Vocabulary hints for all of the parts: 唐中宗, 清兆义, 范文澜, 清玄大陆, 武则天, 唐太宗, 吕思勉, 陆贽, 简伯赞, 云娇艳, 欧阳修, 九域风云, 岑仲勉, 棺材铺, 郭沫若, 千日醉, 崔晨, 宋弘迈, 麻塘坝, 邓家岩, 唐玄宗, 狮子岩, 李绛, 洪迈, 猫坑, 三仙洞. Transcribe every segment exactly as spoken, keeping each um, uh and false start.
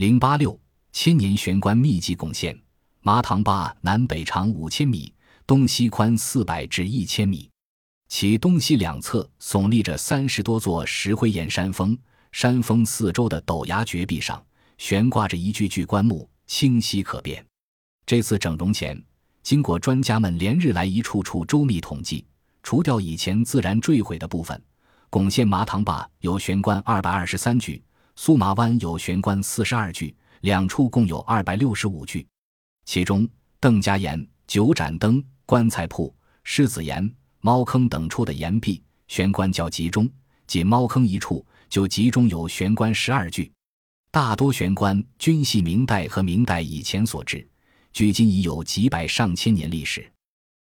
零八六千年悬棺秘籍贡献。麻塘坝南北长五千米，东西宽四百至一千米，其东西两侧耸立着三十多座石灰岩山峰，山峰四周的陡崖绝壁上悬挂着一具具棺木，清晰可辨。这次整容前，经过专家们连日来一处处周密统计，除掉以前自然坠毁的部分，巩县麻塘坝有悬棺二百二十三具，苏麻湾有悬棺四十二具，两处共有二百六十五具。其中邓家岩、九盏灯、棺材铺、狮子岩、猫坑等处的岩壁悬棺较集中，仅猫坑一处就集中有悬棺十二具。大多悬棺均系明代和明代以前所制，距今已有几百上千年历史。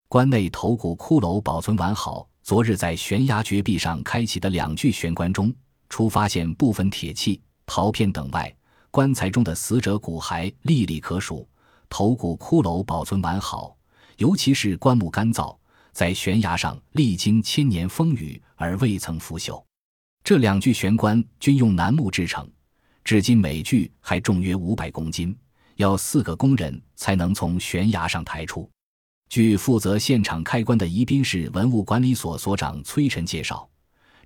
棺内头骨骷髅保存完好，昨日在悬崖绝壁上开启的两具悬棺中，除发现部分铁器、陶片等外，棺材中的死者骨骸历历可数，头骨骷髅保存完好，尤其是棺木干燥，在悬崖上历经千年风雨而未曾腐朽。这两具悬棺均用楠木制成，至今每具还重约五百公斤，要四个工人才能从悬崖上抬出。据负责现场开棺的宜宾市文物管理所所长崔晨介绍，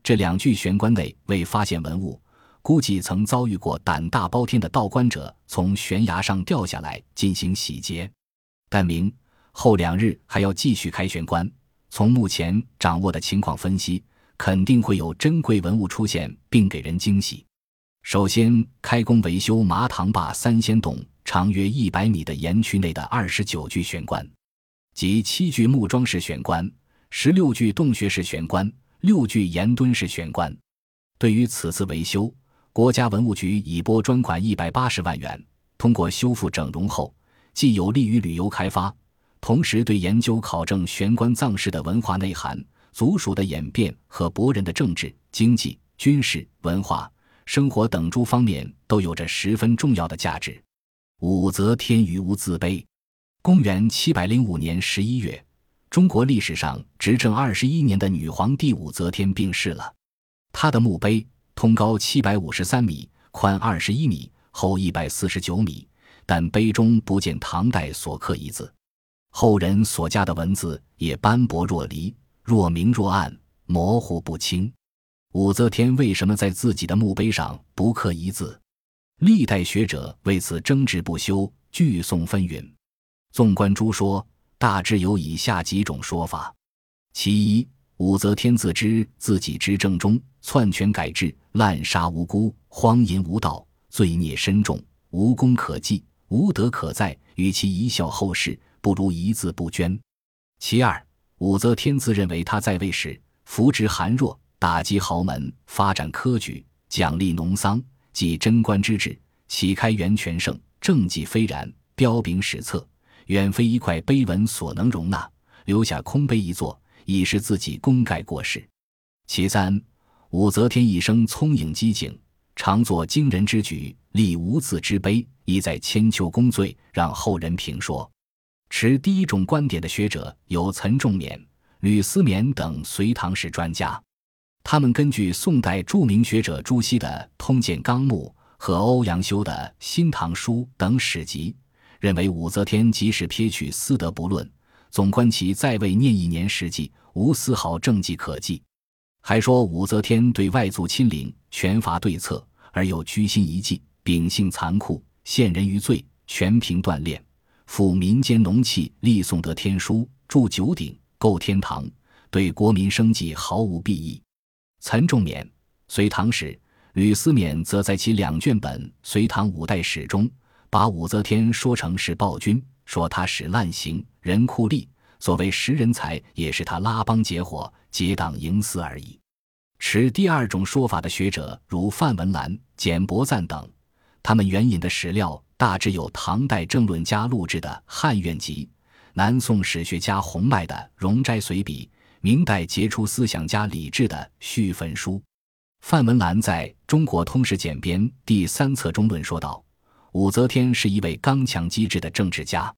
这两具悬棺内未发现文物，估计曾遭遇过胆大包天的盗棺者从悬崖上掉下来进行洗劫。但明后两日还要继续开悬棺，从目前掌握的情况分析，肯定会有珍贵文物出现并给人惊喜。首先开工维修麻塘坝三仙洞长约一百米的岩区内的二十九具悬棺，即七具木桩式悬棺、十六具洞穴式悬棺、六具岩墩式悬棺。对于此次维修，国家文物局已拨专款一百八十万元，通过修复整容后，既有利于旅游开发，同时对研究考证悬棺葬式的文化内涵、族属的演变和博人的政治、经济、军事、文化、生活等诸方面都有着十分重要的价值。武则天于无字碑。公元七百零五年十一月，中国历史上执政二十一年的女皇帝武则天病逝了。她的墓碑通高七百五十三米，宽二十一米，厚一百四十九米，但碑中不见唐代所刻一字。后人所加的文字也斑驳若离，若明若暗，模糊不清。武则天为什么在自己的墓碑上不刻一字？历代学者为此争执不休，聚讼纷纭。纵观诸说，大致有以下几种说法。其一，武则天自知自己执政中篡权改制，滥杀无辜，荒淫无道，罪孽深重，无功可计，无德可载，与其一笑后世，不如一字不捐。其二，武则天自认为她在位时扶植寒弱，打击豪门，发展科举，奖励农桑，即贞观之治，启开元全盛，政绩斐然，彪炳史册，远非一块碑文所能容纳，留下空碑一座，以示自己功盖过世。其三，武则天一生聪颖机警，常做惊人之举，立无字之碑，意在千秋功罪，让后人评说。持第一种观点的学者有岑仲勉、吕思勉等隋唐史专家，他们根据宋代著名学者朱熹的《通鉴纲目》和欧阳修的《新唐书》等史籍，认为武则天即使撇去私德不论，总观其在位廿一年实际，无丝毫政绩可计。还说武则天对外族亲邻权乏对策，而又居心一计，秉性残酷，陷人于罪，全凭锻炼。赴民间农器，立颂德天书，筑九鼎，构天堂，对国民生计毫无裨益。岑仲勉、隋唐史、吕思勉则在其两卷本《隋唐五代史》中，把武则天说成是暴君，说他使滥行人酷吏，所谓识人才也是他拉帮结伙，结党营私而已。持第二种说法的学者如范文澜、简伯赞等，他们援引的史料大致有唐代政论家陆制的《汉苑集》，南宋史学家洪迈的《容斋随笔》，明代杰出思想家李贽的《续焚书》。范文澜在《中国通史简编》第三册中论说道，武则天是一位刚强机智的政治家。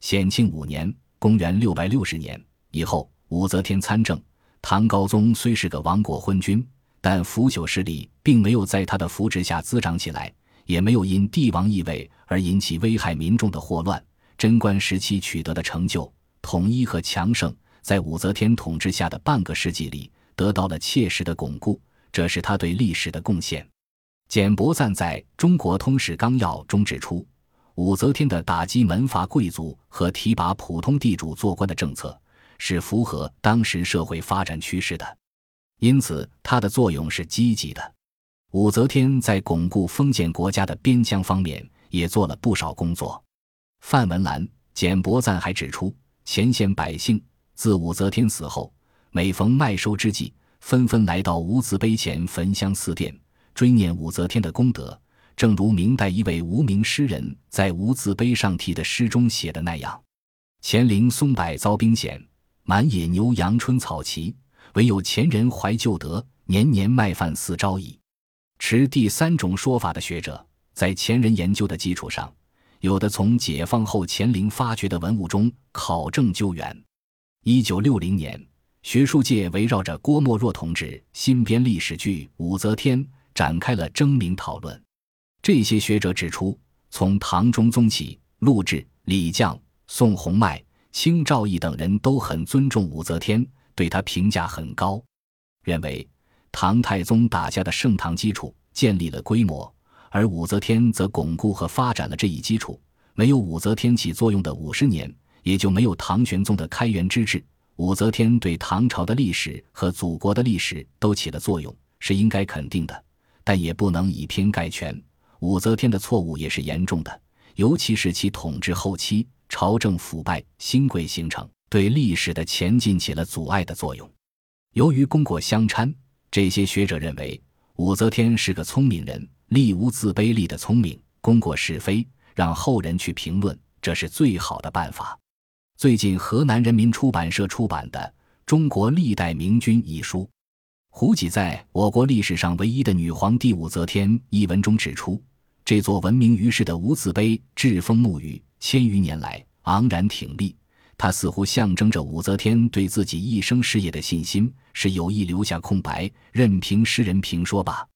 显庆五年，公元六百六十年以后，武则天参政，唐高宗虽是个亡国昏君，但腐朽势力并没有在他的扶持下滋长起来，也没有因帝王意味而引起危害民众的祸乱。贞观时期取得的成就、统一和强盛，在武则天统治下的半个世纪里得到了切实的巩固，这是他对历史的贡献。简伯赞在《中国通史纲要》中指出，武则天的打击门阀贵族和提拔普通地主做官的政策是符合当时社会发展趋势的，因此它的作用是积极的。武则天在巩固封建国家的边疆方面也做了不少工作。范文澜、简伯赞还指出，前线百姓自武则天死后，每逢麦收之际，纷纷来到无字碑前焚香四殿，追念武则天的功德，正如明代一位无名诗人在无字碑上题的诗中写的那样：前陵松柏遭兵险，满野牛羊春草齐，唯有前人怀旧德，年年麦饭似朝矣。持第三种说法的学者，在前人研究的基础上，有的从解放后乾陵发掘的文物中考证究源。一九六零年，学术界围绕着郭沫若同志新编历史剧《武则天》展开了争鸣讨论。这些学者指出，从唐中宗起，陆贽、李绛、宋弘迈、清兆义等人都很尊重武则天，对她评价很高，认为唐太宗打下的盛唐基础建立了规模，而武则天则巩固和发展了这一基础。没有武则天起作用的五十年，也就没有唐玄宗的开元之治。武则天对唐朝的历史和祖国的历史都起了作用，是应该肯定的，但也不能以偏概全。武则天的错误也是严重的，尤其是其统治后期，朝政腐败，新贵形成，对历史的前进起了阻碍的作用。由于功过相掺，这些学者认为武则天是个聪明人，立无自卑立的聪明，功过是非让后人去评论，这是最好的办法。最近河南人民出版社出版的《中国历代明君》一书，胡济在我国历史上唯一的女皇帝武则天一文中指出，这座闻名于世的无字碑栉风沐雨，千余年来昂然挺立，它似乎象征着武则天对自己一生事业的信心，是有意留下空白，任凭诗人评说吧。